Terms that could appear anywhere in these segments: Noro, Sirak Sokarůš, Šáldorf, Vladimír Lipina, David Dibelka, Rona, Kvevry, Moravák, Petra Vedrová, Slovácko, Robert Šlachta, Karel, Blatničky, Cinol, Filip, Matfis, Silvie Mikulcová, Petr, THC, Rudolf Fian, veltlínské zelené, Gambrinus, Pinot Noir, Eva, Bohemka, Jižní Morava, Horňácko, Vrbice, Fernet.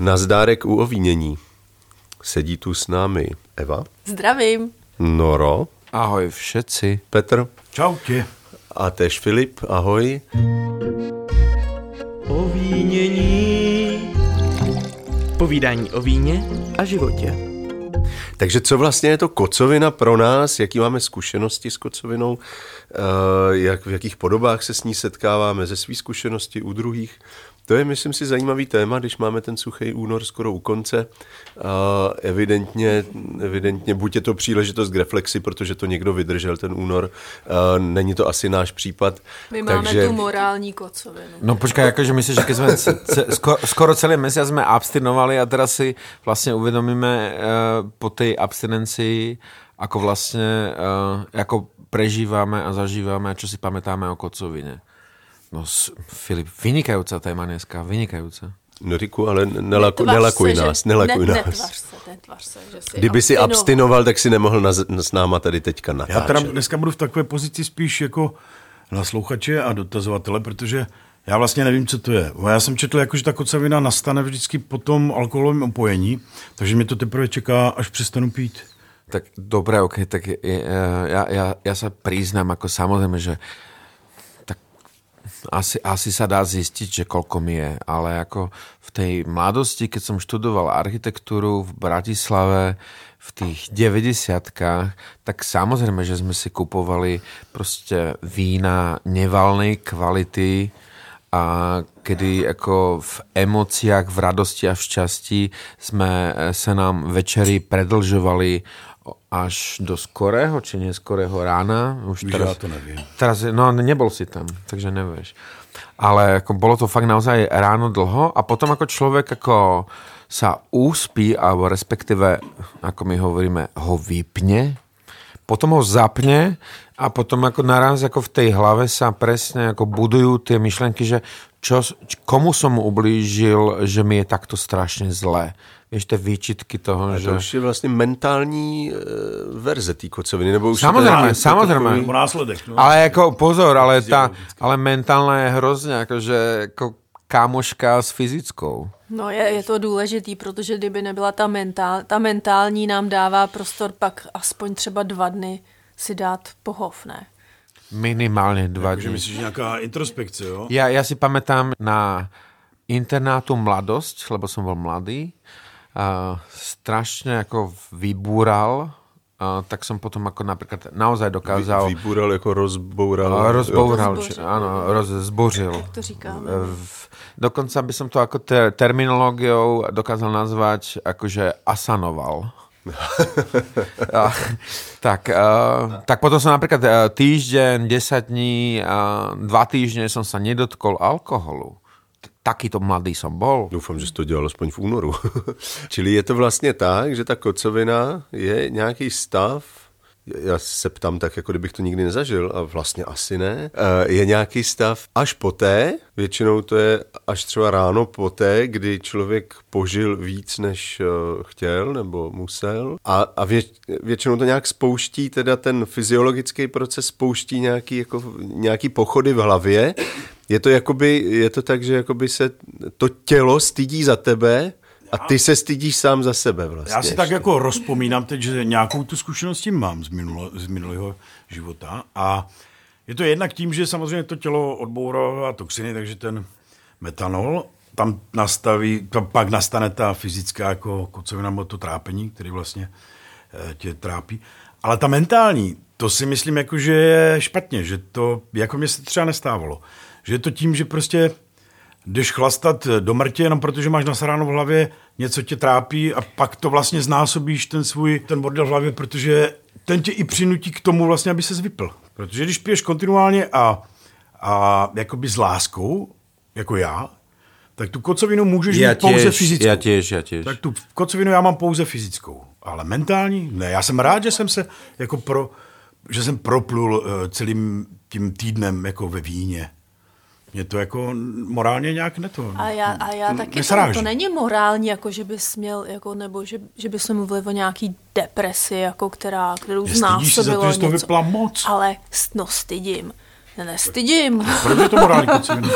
Nazdárek u ovínění. Sedí tu s námi Eva. Zdravím. Noro. Ahoj všetci. Petr. Čau tě. A tež Filip. Ahoj. Ovínění. Povídání o víně a životě. Takže co vlastně je to kocovina pro nás? Jaký máme zkušenosti s kocovinou? V jakých podobách se s ní setkáváme? Ze svých zkušeností u druhých? To je, myslím si, zajímavý téma, když máme ten suchý únor skoro u konce. Evidentně buď je to příležitost k reflexi, protože to někdo vydržel, ten únor. Není to asi náš případ. Takže máme tu morální kocovinu. No počkej, jakože my si říkáme, jsme skoro celý měsíc jsme abstinovali a teda si vlastně uvědomíme po té abstinenci, jako vlastně jako prežíváme a zažíváme a čo si pamätáme o kocovině. No, Filip, vynikajúca téma dneska, vynikajúca. No Riku, ale nelakuj nás. Netvař se. Kdyby si abstinoval, tak si nemohl s náma tady teďka natáčet. Já teda dneska budu v takové pozici spíš jako naslouchače a dotazovatele, protože já vlastně nevím, co to je. Já jsem četl, že ta kocavina nastane vždycky po tom alkoholovém opojení, takže mě to teprve čeká, až přestanu pít. Tak dobré, ok, tak já se priznám, jako samozřejmě, že asi sa dá zistiť, že koľko mi je, ale ako v tej mladosti, keď som študoval architektúru v Bratislave v tých 90-kách, tak samozrejme, že sme si kupovali proste vína nevalnej kvality a kedy ako v emóciách, v radosti a v šťastí sme sa nám večery predlžovali až do skorého, či neskorého rána. Už víš, teraz, já to nevím. Teraz, no, nebol si tam, takže nevieš. Ale ako, bolo to fakt naozaj ráno dlho a potom ako človek ako sa úspí, alebo respektíve, ako my hovoríme, ho vypne, potom ho zapne a potom ako naraz ako v tej hlave sa presne ako budujú tie myšlenky, že komu som ublížil, že mi je takto strašne zlé. Ještě výčitky toho, ale to že... to už je vlastně mentální verze té kocoviny, nebo už... Samozřejmě. Takový... následek. No. Ale jako pozor, ale mentálna je hrozně, jakože jako kámoška s fyzickou. No je to důležitý, protože kdyby nebyla ta mentální nám dává prostor pak aspoň třeba 2 dny si dát pohov, ne? Minimálně 2 dny. Takže myslíš nějaká introspekce, jo? Já si pamätám na internátu Mladost, lebo som bol mladý, strašne ako vybúral, tak som potom ako napríklad naozaj dokázal... Vybúral ako rozboural. Rozbořil. Jak to říkáme. Dokonca by som to ako terminológiou dokázal nazvať akože asanoval. Tak potom som napríklad týždeň, 10 dní, 2 týždne som sa nedotkol alkoholu. Takýto mladý som bol. Doufám, že si to dělal aspoň v únoru. Čili je to vlastně tak, že ta kocovina je nějaký stav, já se ptám tak, jako kdybych to nikdy nezažil, a vlastně asi ne, je nějaký stav až poté, většinou to je až třeba ráno poté, kdy člověk požil víc, než chtěl nebo musel, a většinou to nějak spouští, teda ten fyziologický proces spouští nějaký pochody v hlavě. Je to tak, že jakoby se to tělo stydí za tebe a ty se stydíš sám za sebe vlastně. Já si tak jako rozpomínám teď, že nějakou tu zkušenost mám z minulého života a je to jednak tím, že samozřejmě to tělo odbourává toxiny, takže ten metanol, tam pak nastane ta fyzická jako kocovina, to trápení, který vlastně tě trápí. Ale ta mentální, to si myslím jako, že je špatně, že to jako mě se třeba nestávalo. Že je to tím, že prostě jdeš chlastat do mrtě, jenom protože máš nasaráno v hlavě, něco tě trápí a pak to vlastně znásobíš ten bordel v hlavě, protože ten tě i přinutí k tomu vlastně, aby ses vypil. Protože když piješ kontinuálně a jakoby s láskou, jako já, tak tu kocovinu můžeš mít pouze fyzickou. Já těž. Tak tu kocovinu já mám pouze fyzickou, ale mentální ne. Já jsem rád, že jsem se jako že jsem proplul celým tím týdnem jako ve víně. Mě to jako morálně nějak neto. A já taky to není morální, jako že bys měl, jako, nebo že bys mluvil o nějaký depresi, jako, kterou znásobilo něco. Stydíš se za to, že jsi to vypla moc. Ale stydím. nestydím. Proč je to morální kocivina?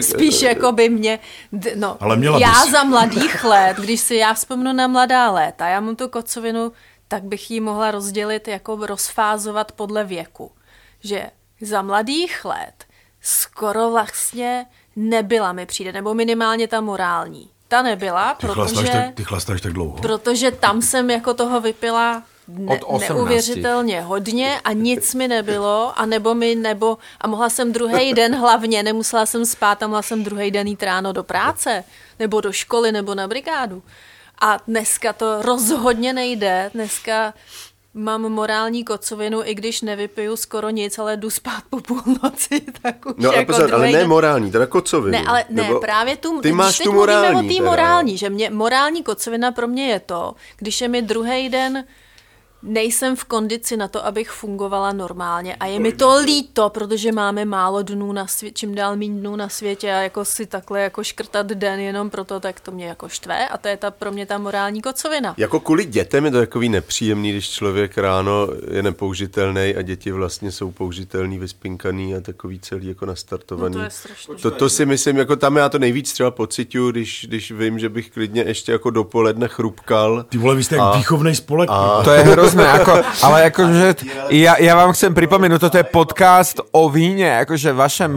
Spíš jako by mě... No, já za mladých let, když si já vzpomnu na mladá léta, já mám tu kocovinu, tak bych ji mohla rozdělit, jako rozfázovat podle věku. Že za mladých let skoro vlastně nebyla mi přijde, nebo minimálně ta morální. Ta nebyla, ty chlastáš tak dlouho. Protože tam jsem jako toho vypila neuvěřitelně hodně a nic mi nebylo, a mohla jsem druhý den hlavně, nemusela jsem spát a mohla jsem druhý den jít ráno do práce, nebo do školy, nebo na brigádu. A dneska to rozhodně nejde, dneska mám morální kocovinu, i když nevypiju skoro nic, ale jdu spát po půlnoci, tak už no, jako druhý... Ale ne morální, teda kocovinu. Ne, ale ne, právě tu... Ty máš tu morální. Mluvíme o té morální, že mě, morální kocovina pro mě je to, když je mi druhý den... Nejsem v kondici na to, abych fungovala normálně a je mi to líto, protože máme málo dnů na světě, čím dál méně dnů na světě a jako si takhle jako škrtat den jenom proto, tak to mě jako štve a to je ta, pro mě ta morální kocovina. Jako kvůli dětem je to takový nepříjemný, když člověk ráno je nepoužitelný a děti vlastně jsou použitelný, vyspinkaný a takový celý jako nastartovaný. No to je strašný. To si myslím, jako tam já to nejvíc třeba pociťuju, když vím, že bych klidně ještě jako dopoledne chrupkal. Ty vole, vy jste jak výchovnej spolek. To je hrozný. Jako, ale jakože já vám chcem připomenout, toto je podcast o víně, jakože vaše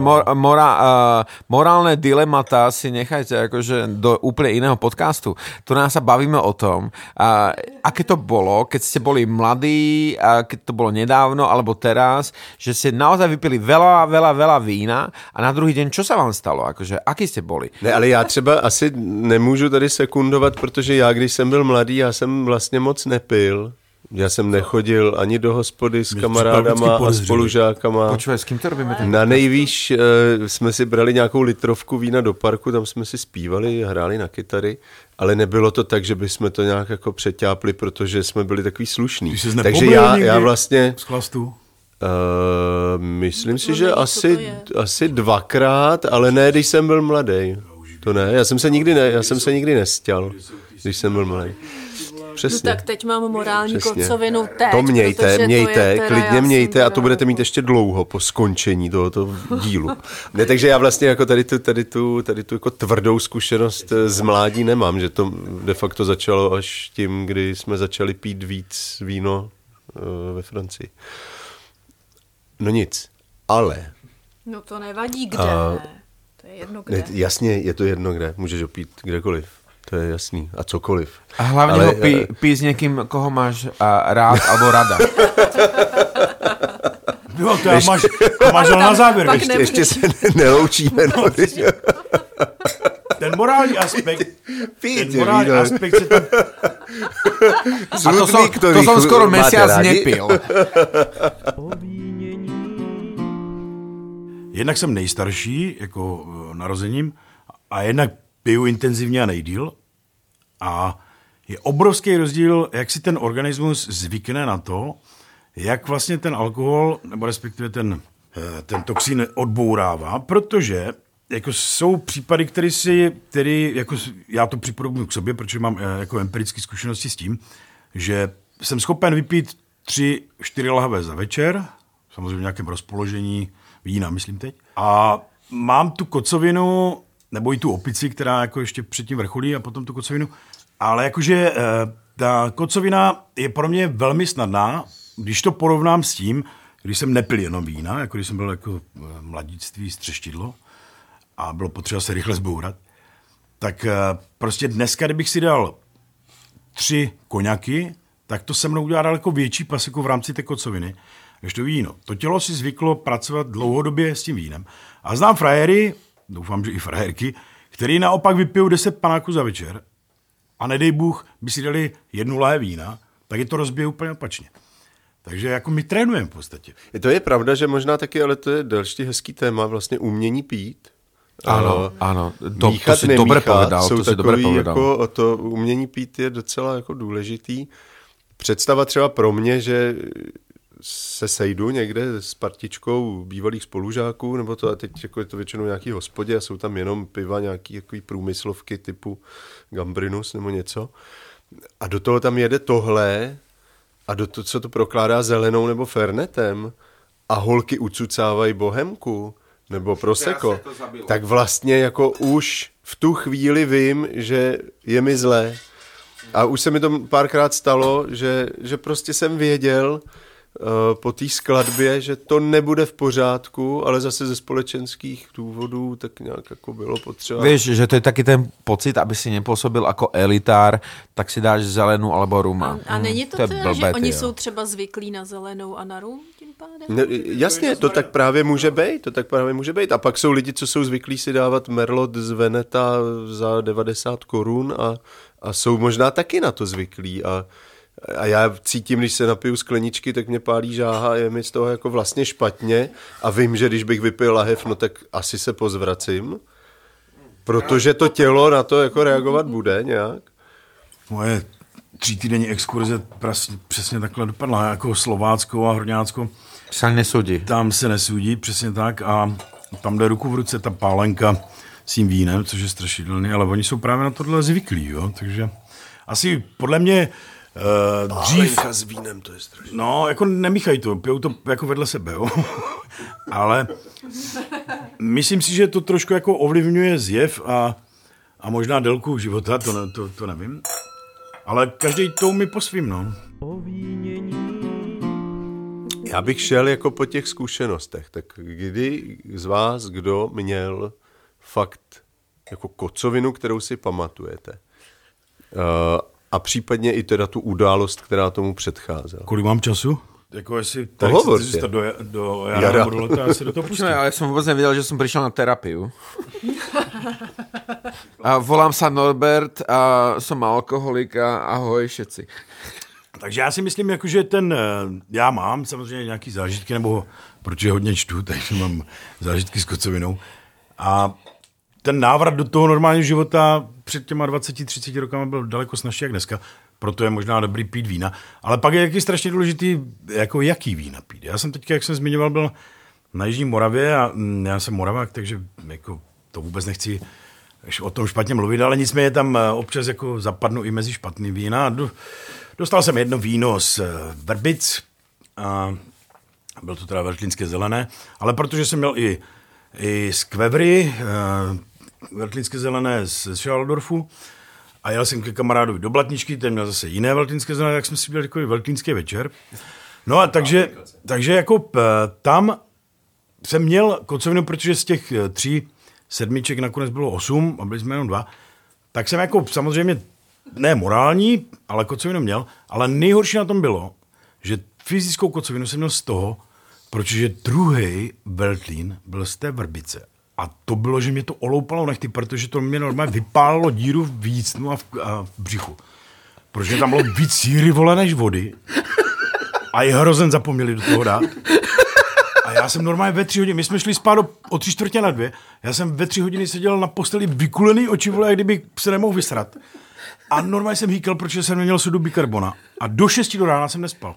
morálne dilemata si nechajte jakože do úplně jiného podcastu. Tu nás bavíme o tom, aké to bolo, keď ste boli mladí, keď to bolo nedávno alebo teraz, že ste naozaj vypili veľa, veľa, veľa vína a na druhý den čo sa vám stalo, jakože aký ste boli? Ne, ale já třeba asi nemůžu tady sekundovat, protože já, když jsem byl mladý, já jsem vlastně moc nepil. Já jsem nechodil ani do hospody s kamarádama a spolužákama. Počkej, s kým to robíme? Na nejvýš jsme si brali nějakou litrovku vína do parku, tam jsme si zpívali, hráli na kytary, ale nebylo to tak, že bychom to nějak jako přeťápli, protože jsme byli takový slušní. Takže já vlastně... Z chlastu? Myslím si, že asi dvakrát, ale ne, když jsem byl mladý. To ne, já jsem se nikdy nesťal, když jsem byl mladý. Přesně. No tak teď mám morální kocovinu teď. To mějte, klidně mějte a to budete mít ještě dlouho po skončení tohoto dílu. Ne, takže já vlastně jako tady tu jako tvrdou zkušenost z mládí nemám, že to de facto začalo až tím, kdy jsme začali pít víc víno ve Francii. No nic, ale... No to nevadí kde, to je jedno kde. Jasně, je to jedno kde, můžeš opít kdekoliv. To je jasný. A cokoliv. A hlavně ho pij s někým, koho máš rád alebo rada. Jo, to máš na závěr. Ještě se neloučíme. No, ten morální aspekt... Pijte víno. Aspekt se tam... A to jsem skoro mesiac nepil. Jednak jsem nejstarší, jako narozením, a jednak piju intenzivně a nejdýl a je obrovský rozdíl, jak si ten organismus zvykne na to, jak vlastně ten alkohol, nebo respektive ten toxín odbourává, protože jako jsou případy, které jako já to připodobnu k sobě, protože mám jako empirické zkušenosti s tím, že jsem schopen vypít 3-4 lahve za večer, samozřejmě v nějakém rozpoložení vína, myslím teď, a mám tu kocovinu, nebo i tu opici, která jako ještě předtím vrcholí a potom tu kocovinu. Ale jakože ta kocovina je pro mě velmi snadná, když to porovnám s tím, když jsem nepil jenom vína, jako když jsem byl jako v mladíctví střeštidlo a bylo potřeba se rychle zbourat, tak prostě dneska, kdybych si dal 3 koňaky, tak to se mnou udělá daleko větší pasiku v rámci té kocoviny, než to víno. To tělo si zvyklo pracovat dlouhodobě s tím vínem. A znám frajery, doufám, že i frajerky, který naopak vypijou 10 panáků za večer a nedej Bůh, by si dali 1 lahé vína, tak je to rozbije úplně opačně. Takže jako my trénujeme v podstatě. To je pravda, že možná taky, ale to je další hezký téma, vlastně umění pít. Ano, míchat, to si dobré povedal. Jsou to takový, jako to umění pít je docela jako důležitý. Představa třeba pro mě, že se sejdu někde s partičkou bývalých spolužáků, nebo to a teď jako je to většinou nějaký hospodě a jsou tam jenom piva, nějaký takový průmyslovky typu Gambrinus nebo něco. A do toho tam jede tohle a do toho, co to prokládá zelenou nebo fernetem. a holky ucucávají bohemku nebo prosecco, tak vlastně jako už v tu chvíli vím, že je mi zlé. A už se mi to párkrát stalo, že prostě jsem věděl po té skladbě, že to nebude v pořádku, ale zase ze společenských důvodů tak nějak jako bylo potřeba. Víš, že to je taky ten pocit, aby si nepůsobil jako elitár, tak si dáš zelenou alebo ruma. A není to teda, že oni jsou třeba zvyklí na zelenou a na rum tím pádem? No, jasně, to tak právě může být, to tak právě může být. A pak jsou lidi, co jsou zvyklí si dávat merlot z Veneta za 90 korun a jsou možná taky na to zvyklí a já cítím, když se napiju skleničky, tak mě pálí žáha a je mi z toho jako vlastně špatně a vím, že když bych vypil lahev, no tak asi se pozvracím, protože to tělo na to jako reagovat bude nějak. Moje 3týdenní exkurze přesně takhle dopadla, jako Slovácko a Horňácko. Se nesudí. Tam se nesudí, přesně tak, a tam jde ruku v ruce ta pálenka s tím vínem, což je strašidelný, ale oni jsou právě na tohle zvyklí, jo, takže asi podle mě dřív... Pálenka s vínem, to je strašné. No, jako nemíchají to, pijou to jako vedle sebe, jo. Ale myslím si, že to trošku jako ovlivňuje zjev a možná délku života, to nevím. Ale každý to umí po svým, no. Já bych šel jako po těch zkušenostech. Tak kdy z vás kdo měl fakt jako kocovinu, kterou si pamatujete? A případně i teda tu událost, která tomu předcházela. Kolik mám času? Jako jestli tak chcete zůstat do jara budu leta, já se do toho pustím. Ale jsem vůbec nevěděl, že jsem přišel na terapii. A volám se Norbert a jsem alkoholik a ahoj všetci. Takže já si myslím, jako, že já mám samozřejmě nějaký zážitky, nebo protože hodně čtu, takže mám zážitky s kocovinou. A ten návrat do toho normálního života před těma 20-30 rokama byl daleko snazší jak dneska, proto je možná dobrý pít vína. Ale pak je jaký strašně důležitý, jako jaký vína pít. Já jsem teďka, jak jsem zmiňoval, byl na Jižní Moravě a já jsem Moravák, takže jako to vůbec nechci o tom špatně mluvit, ale nicméně tam občas jako zapadnu i mezi špatný vína. Dostal jsem jedno víno z Vrbic, a bylo to teda vertlínské zelené, ale protože jsem měl i z Kvevry, veltlínské zelené z Šáldorfu a jel jsem ke kamarádovi do Blatničky, ten měl zase jiné veltlínské zelené, tak jsme si dělali takový veltlínský večer. No a takže jako tam jsem měl kocovinu, protože z těch 3 sedmiček nakonec bylo 8 a byli jsme jenom 2, tak jsem jako samozřejmě ne morální, ale kocovinu měl, ale nejhorší na tom bylo, že fyzickou kocovinu jsem měl z toho, protože druhý veltlín byl z té Vrbice. A to bylo, že mě to oloupalo nechty, protože to mě normálně vypálilo díru v jícnu a v břichu. Protože tam bylo víc síry, vole, než vody. A je hrozen zapomněli do toho dát. A já jsem normálně ve 3 hodiny, my jsme šli spát o 3/4 na 2, já jsem ve 3 hodiny seděl na posteli vykulený oči, vole, jak kdyby se nemohl vysrat. A normálně jsem hýkal, protože jsem neměl sodu bikarbona. A do 6 do rána jsem nespal.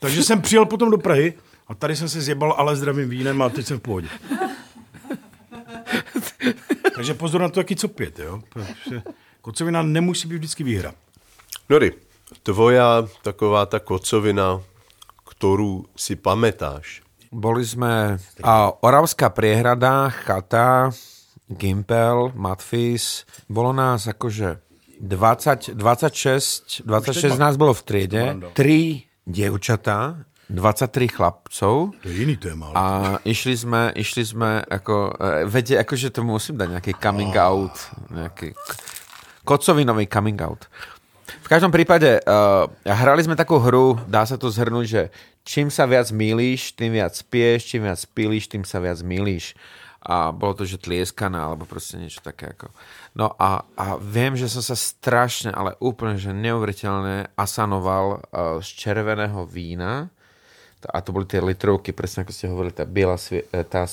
Takže jsem přijel potom do Prahy a tady jsem se zjebal, ale zdravým vínem a teď jsem v pohodě. Takže pozor na to, jaký co pět, jo? Protože kocovina nemusí být vždycky výhra. Nory, tvoja taková ta kocovina, kterou si pamätáš? Boli jsme Oravská přehrada, chata, Gimpel, Matfis. Bylo nás jakože 26 z nás bylo v triede. 3 dievčatá. 23 chlapcov. To je jiný téma. A išli jsme jako, vedě, jakože to musím dát nějaký coming out, nějaký kocovinový coming out. V každém případě hrali jsme takovou hru, dá se to zhrnout, že čím se viac mýlíš, tím viac piješ, čím viac píliš, tím se viac mýlíš. A bylo to, že tlieskaná, alebo prostě něco také jako. No a vím, že jsem se strašně, ale úplně, že neuvěřitelně asanoval z červeného vína. A to byly ty litrovky, přesně jako jste hovorili, ta bílá, ta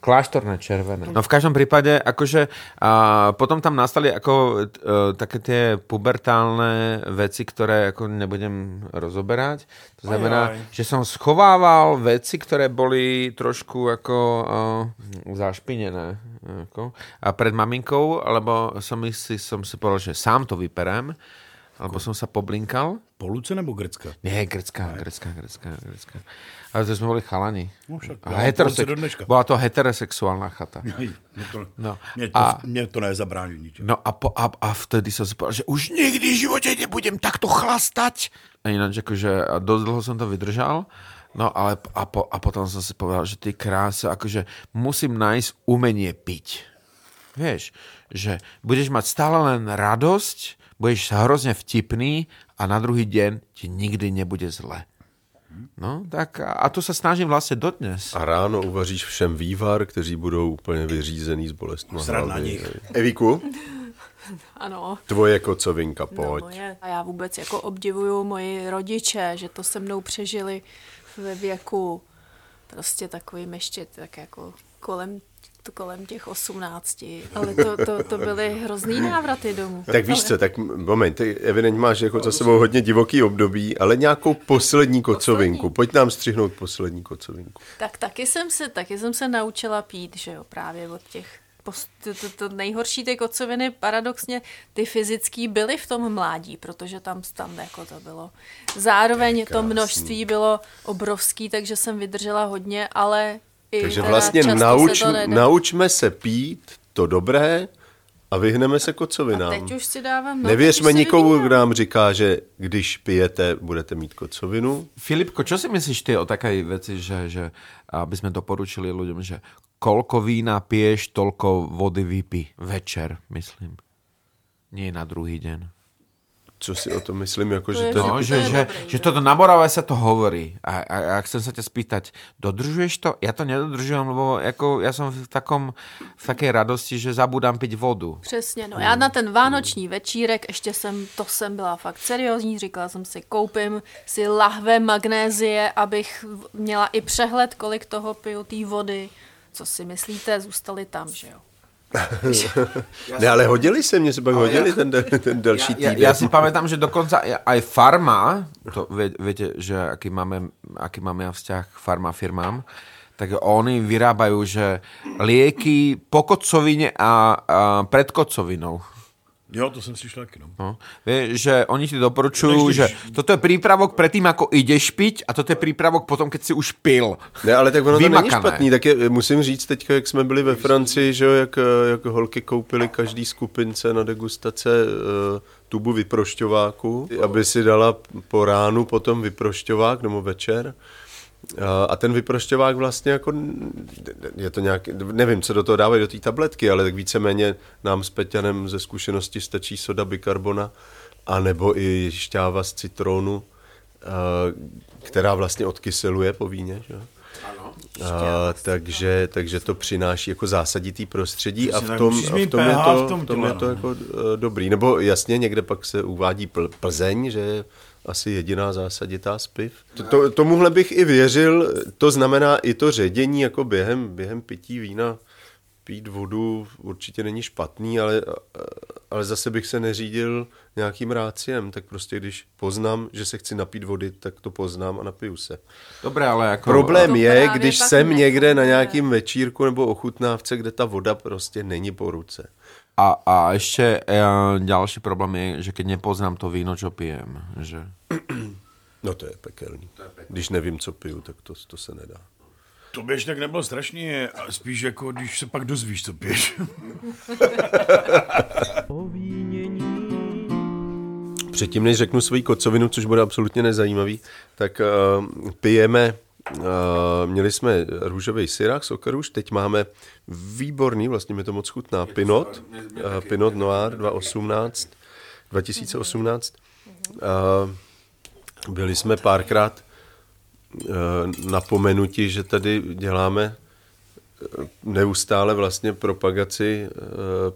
kláštorná červená. No v každém případě, jakože potom tam nastaly jako také ty pubertálné věci, které jako nebudem rozoberať. To znamená, že jsem schovával věci, které byly trošku jako zašpiněné jako, a před maminkou, alebo som si povedal, že sám to vyperem. Alebo som sa poblinkal. Polúce nebo Grecka? Nie, Grecka. Ale to sme boli chalani. No však. A bola to heterosexuálna chata. Mne to nezabrání nič. No a vtedy som si povedal, že už nikdy v živote nebudem takto chlastať. A ináč akože dosť dlho som to vydržal. No ale a potom som si povedal, že ty krása, akože musím nájsť umenie piť. Vieš, že budeš mať stále len radosť, budeš hrozně vtipný a na druhý den ti nikdy nebude zle. No, tak a to se snažím vlastně dodnes. A ráno uvaříš všem vývar, kteří budou úplně vyřízený z bolestma hlavy. Eviku? Ano. Tvoje kocovinka, pojď. No, a já vůbec jako obdivuju moji rodiče, že to se mnou přežili ve věku prostě takovým ještě tak jako kolem těch 18, ale to byly hrozný návraty domů. Tak víš co, tak moment, ty evidentně máš jako za sebou hodně divoký období, ale nějakou poslední kocovinku. Pojď nám střihnout poslední kocovinku. Tak taky jsem se naučila pít, že jo, právě od těch to nejhorší ty kocoviny, paradoxně ty fyzický byly v tom mládí, protože tam jako to bylo. Zároveň to množství bylo obrovský, takže jsem vydržela hodně, ale takže vlastně naučme se pít to dobré a vyhneme se kocovinám. A teď už si dávám... No, nevěřme nikomu, kdo nám říká, že když pijete, budete mít kocovinu. Filipko, čo si myslíš ty o takové věci, že aby jsme doporučili lidem, že kolko vína piješ, tolko vody vypí. Večer, myslím. Nie na druhý den. Co si o tom myslím, jako, to že... To, no, že toto na Morave se to hovorí. A chcem se tě spýtať, dodržuješ to? Já to nedodržujem, lebo jako já jsem v také radosti, že zabudám pít vodu. Přesně, no. Já na ten vánoční večírek, jsem byla fakt seriózní, říkala jsem si, koupím si lahve magnézie, abych měla i přehled, kolik toho piju té vody. Co si myslíte, zůstali tam, že jo? Ne, ale hodili se mě ten další týden. Já si pamätám, že dokonce aj farma, to viete, že aký máme vzťah k farma firmám, tak oni vyrábajú, že lieky po kocovine a pred kocovinou. Jo, to jsem slyšel taky, no. Víš, že oni ti doporučují, že toto je přípravok předtím, jako jdeš pít, a toto je přípravok potom, když si už pil. Ne, ale tak ono to není špatný, tak je, musím říct teď, jak jsme byli ve Francii, že jak holky koupili každý skupince na degustace tubu vyprošťováku, aby si dala po ránu potom vyprošťovák, nebo večer. A ten vyprošťovák vlastně jako, je to nějak, nevím, co do toho dávají, do té tabletky, ale tak víceméně nám s Peťanem ze zkušenosti stačí soda bikarbona, anebo i šťáva z citronu, která vlastně odkyseluje po víně, že? Takže to přináší jako zásaditý prostředí a v tom je to jako dobrý. Nebo jasně, někde pak se uvádí Plzeň, že asi jediná zásaditá spiv. Tomuhle bych i věřil, to znamená i to ředění, jako během pití vína, pít vodu určitě není špatný, ale zase bych se neřídil nějakým ráciem, tak prostě když poznám, že se chci napít vody, tak to poznám a napiju se. Dobré, ale jako... Problém je, když jsem někde na nějakým večírku nebo ochutnávce, kde ta voda prostě není po ruce. A ještě další problém je, že když nepoznám to víno, co pijem, že... No to je pekelný. Když nevím, co piju, tak to se nedá. To běž tak nebylo strašný, spíš jako když se pak dozvíš, co piješ. Předtím, než řeknu svoji kocovinu, což bude absolutně nezajímavý, tak pijeme... Měli jsme růžový Sirak Sokarůš, teď máme výborný, vlastně mi to moc chutná, Pinot Noir 2018. Byli jsme párkrát napomenuti, že tady děláme neustále vlastně propagaci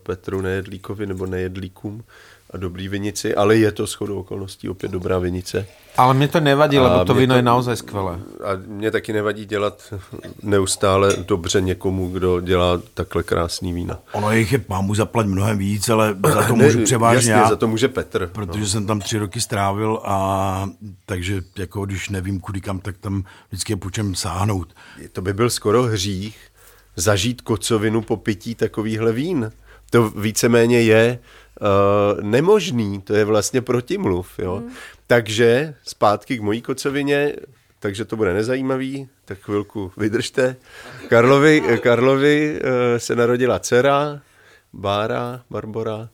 Petru Nejedlíkovi nebo Nejedlíkům a dobrý vinici, ale je to shodou okolností opět dobrá vinice. Ale mě to nevadí, lebo to víno je naozaj skvělé. A mě taky nevadí dělat neustále dobře někomu, kdo dělá takhle krásný vína. Ono jich je mámu zaplať mnohem víc, ale za to můžu převážně já. Za to může Petr. Protože jsem tam 3 roky strávil a takže jako když nevím kudy kam, tak tam vždycky je po čem sáhnout. To by byl skoro hřích zažít kocovinu po pití takovýhle vín. To víceméně je nemožný, to je vlastně protimluv, jo. Mm. Takže zpátky k mojí kocovině, takže to bude nezajímavý, tak chvilku vydržte. Karlovi se narodila dcera, Bára,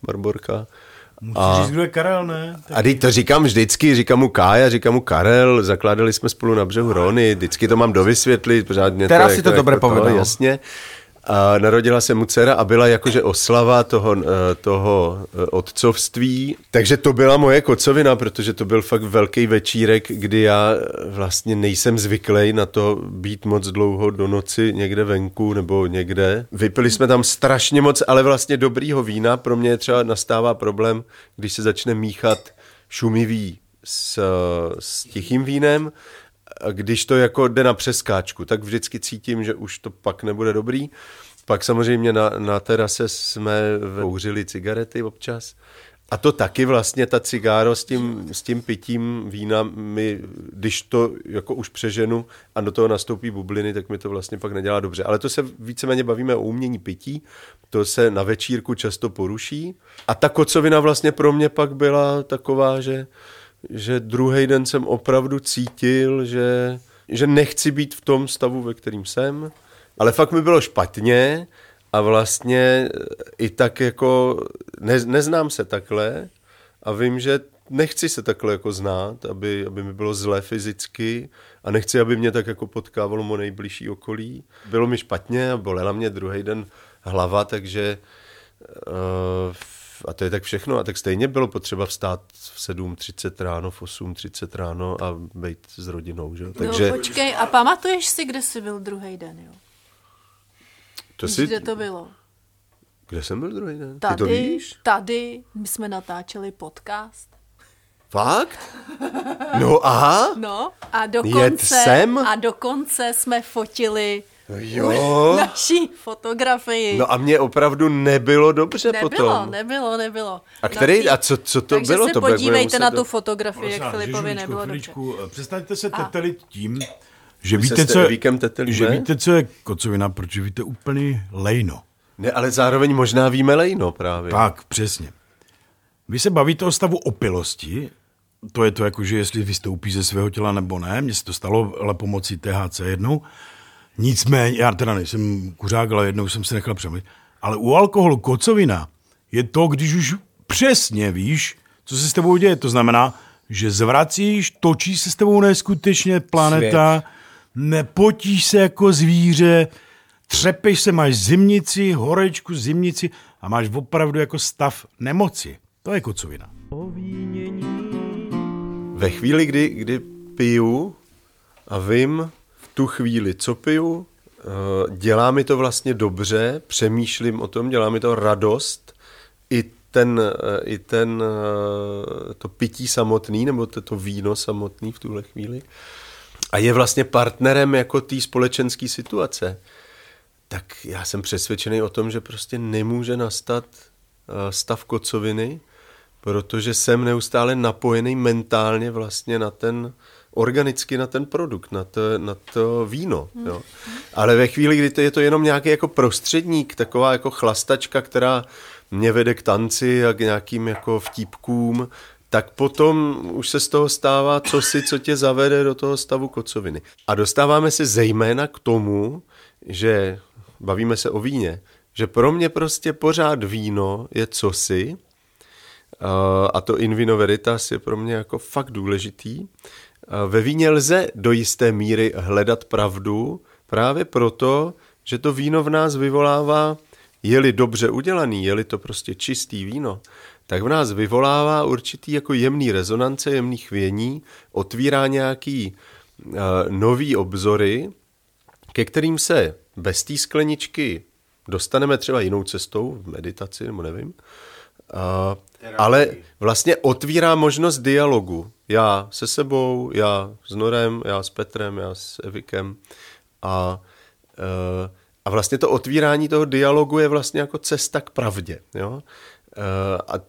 Barborka. Musíš říct, kdo je Karel, ne? Tak... A teď to říkám vždycky, říkám mu Kája, říkám mu Karel, zakládali jsme spolu na břehu Rony, vždycky to mám dovysvětlit. Teda si to dobře povedlo. Jasně. A narodila se mu dcera a byla jakože oslava toho otcovství. Takže to byla moje kocovina, protože to byl fakt velký večírek, kdy já vlastně nejsem zvyklý na to být moc dlouho do noci někde venku nebo někde. Vypili jsme tam strašně moc, ale vlastně dobrýho vína. Pro mě třeba nastává problém, když se začne míchat šumivý s tichým vínem. A když to jako jde na přeskáčku, tak vždycky cítím, že už to pak nebude dobrý. Pak samozřejmě na terase jsme kouřili cigarety občas. A to taky vlastně ta cigáro s tím pitím vína, když to jako už přeženu a do toho nastoupí bubliny, tak mi to vlastně pak nedělá dobře. Ale to se víceméně bavíme o umění pití, to se na večírku často poruší. A ta kocovina vlastně pro mě pak byla taková, že druhý den jsem opravdu cítil, že nechci být v tom stavu, ve kterým jsem, ale fakt mi bylo špatně a vlastně i tak jako neznám se takhle a vím, že nechci se takhle jako znát, aby mi bylo zle fyzicky a nechci, aby mě tak jako potkávalo moje nejbližší okolí. Bylo mi špatně a bolela mě druhý den hlava, takže... A to je tak všechno. A tak stejně bylo potřeba vstát v 7:30 ráno, v 8:30 ráno a být s rodinou. Že? Takže... No počkej, a pamatuješ si, kde jsi byl druhý den? Jo? Kde to bylo? Kde jsem byl druhý den? Ty to víš? Tady my jsme natáčeli podcast. Fakt? No aha. No a dokonce jsme fotili... Jo. Naší fotografii. No a mě opravdu nebylo dobře potom. Nebylo. A co to takže bylo? Takže se podívejte na tu fotografii, jak Filipovi nebylo dobře. Přestaňte se tetelit tím, že víte, co je kocovina, protože víte úplný lejno. Ne, ale zároveň možná víme lejno právě. Tak, přesně. Vy se bavíte o stavu opilosti, to je to jako, že jestli vystoupí ze svého těla nebo ne, mně se to stalo ale pomocí THC jednou. Nicméně, já teda nejsem kuřák, ale jednou jsem se nechal přemlít. Ale u alkoholu kocovina je to, když už přesně víš, co se s tebou děje. To znamená, že zvracíš, točí se s tebou neskutečně planeta, nepotíš se jako zvíře, třepeš se, máš horečku, zimnici a máš opravdu jako stav nemoci. To je kocovina. Ve chvíli, kdy piju a vím... tu chvíli, co piju, dělá mi to vlastně dobře, přemýšlím o tom, dělá mi to radost, i ten to pití samotný, nebo to víno samotný v tuhle chvíli. A je vlastně partnerem jako té společenské situace. Tak já jsem přesvědčený o tom, že prostě nemůže nastat stav kocoviny, protože jsem neustále napojený mentálně vlastně organicky na ten produkt, na to víno. Jo. Ale ve chvíli, kdy je to jenom nějaký jako prostředník, taková jako chlastačka, která mě vede k tanci a k nějakým jako vtípkům, tak potom už se z toho stává co tě zavede do toho stavu kocoviny. A dostáváme se zejména k tomu, že bavíme se o víně, že pro mě prostě pořád víno je cosi, a to in vino veritas je pro mě jako fakt důležitý. Ve víně lze do jisté míry hledat pravdu právě proto, že to víno v nás vyvolává, je-li dobře udělaný, je-li to prostě čistý víno, tak v nás vyvolává určitý jako jemný rezonance, jemný chvění, otvírá nějaký nový obzory, ke kterým se bez té skleničky dostaneme třeba jinou cestou, v meditaci nebo nevím, ale vlastně otvírá možnost dialogu. Já se sebou, já s Norem, já s Petrem, já s Evikem. A vlastně to otvírání toho dialogu je vlastně jako cesta k pravdě. Jo?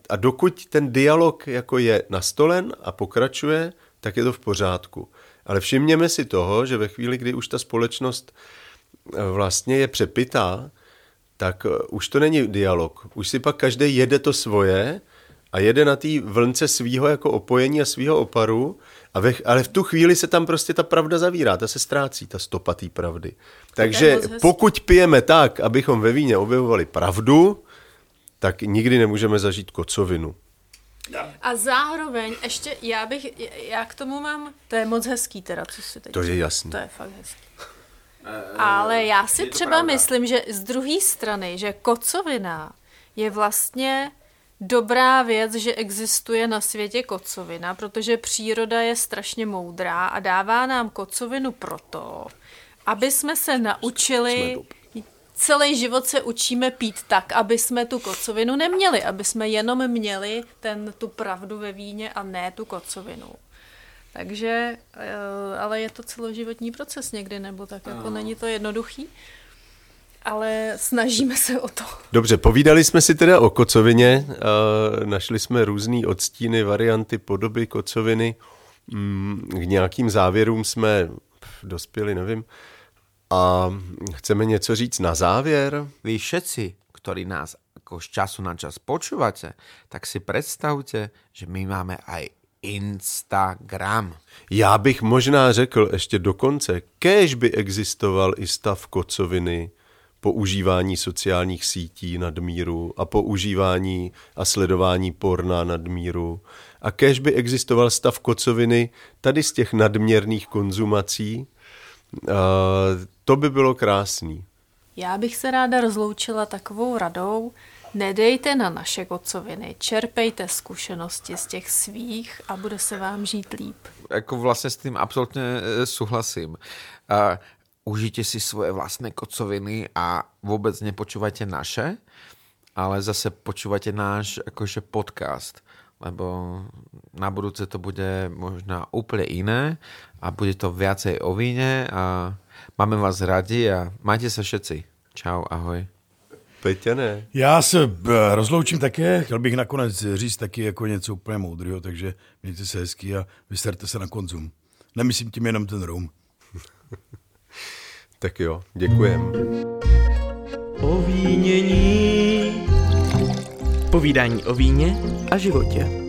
A dokud ten dialog jako je nastolen a pokračuje, tak je to v pořádku. Ale všimněme si toho, že ve chvíli, kdy už ta společnost vlastně je přepitá, tak už to není dialog. Už si pak každý jede to svoje a jede na té vlnce svýho jako opojení a svýho oparu, ale v tu chvíli se tam prostě ta pravda zavírá, ta se ztrácí, ta stopa té pravdy. Takže pokud pijeme tak, abychom ve víně objevovali pravdu, tak nikdy nemůžeme zažít kocovinu. A zároveň ještě, já k tomu mám, to je moc hezký teda, co si teď... To je jasný. To je fakt hezký. Ale já si třeba myslím, že z druhé strany, že kocovina je vlastně dobrá věc, že existuje na světě kocovina, protože příroda je strašně moudrá a dává nám kocovinu proto, aby jsme se naučili... Celý život se učíme pít tak, aby jsme tu kocovinu neměli, aby jsme jenom měli tu pravdu ve víně a ne tu kocovinu. Takže, ale je to celoživotní proces někdy, nebo tak jako není to jednoduchý, ale snažíme se o to. Dobře, povídali jsme si teda o kocovině, našli jsme různý odstíny, varianty, podoby kocoviny, k nějakým závěrům jsme dospěli, nevím. A chceme něco říct na závěr? Vy všetci, ktorí nás ako z času na čas počúvate, tak si predstavte, že my máme aj Instagram. Já bych možná řekl ještě dokonce, kéž by existoval i stav kocoviny, používání sociálních sítí nadmíru a používání a sledování porna nadmíru. A kéž by existoval stav kocoviny tady z těch nadměrných konzumací, to by bylo krásný. Já bych se ráda rozloučila takovou radou, nedejte na naše kocoviny, čerpejte zkušenosti z těch svých a bude se vám žít líp. Jako vlastně s tím absolutně souhlasím. Užijte si svoje vlastné kocoviny a vůbec nepočúvajte naše, ale zase počúvajte náš jakože podcast. Lebo na budúce to bude možná úplne iné a bude to viacej o víne a máme vás radi a majte sa všetci. Čau, ahoj. Peťane. Já se rozloučím také, chtěl bych nakonec říct taky jako něco úplně moudrýho, takže mějte se hezky a vysterte se na konzum. Nemyslím tím jenom ten rum. Tak jo, děkujem. Povídání o víně a životě.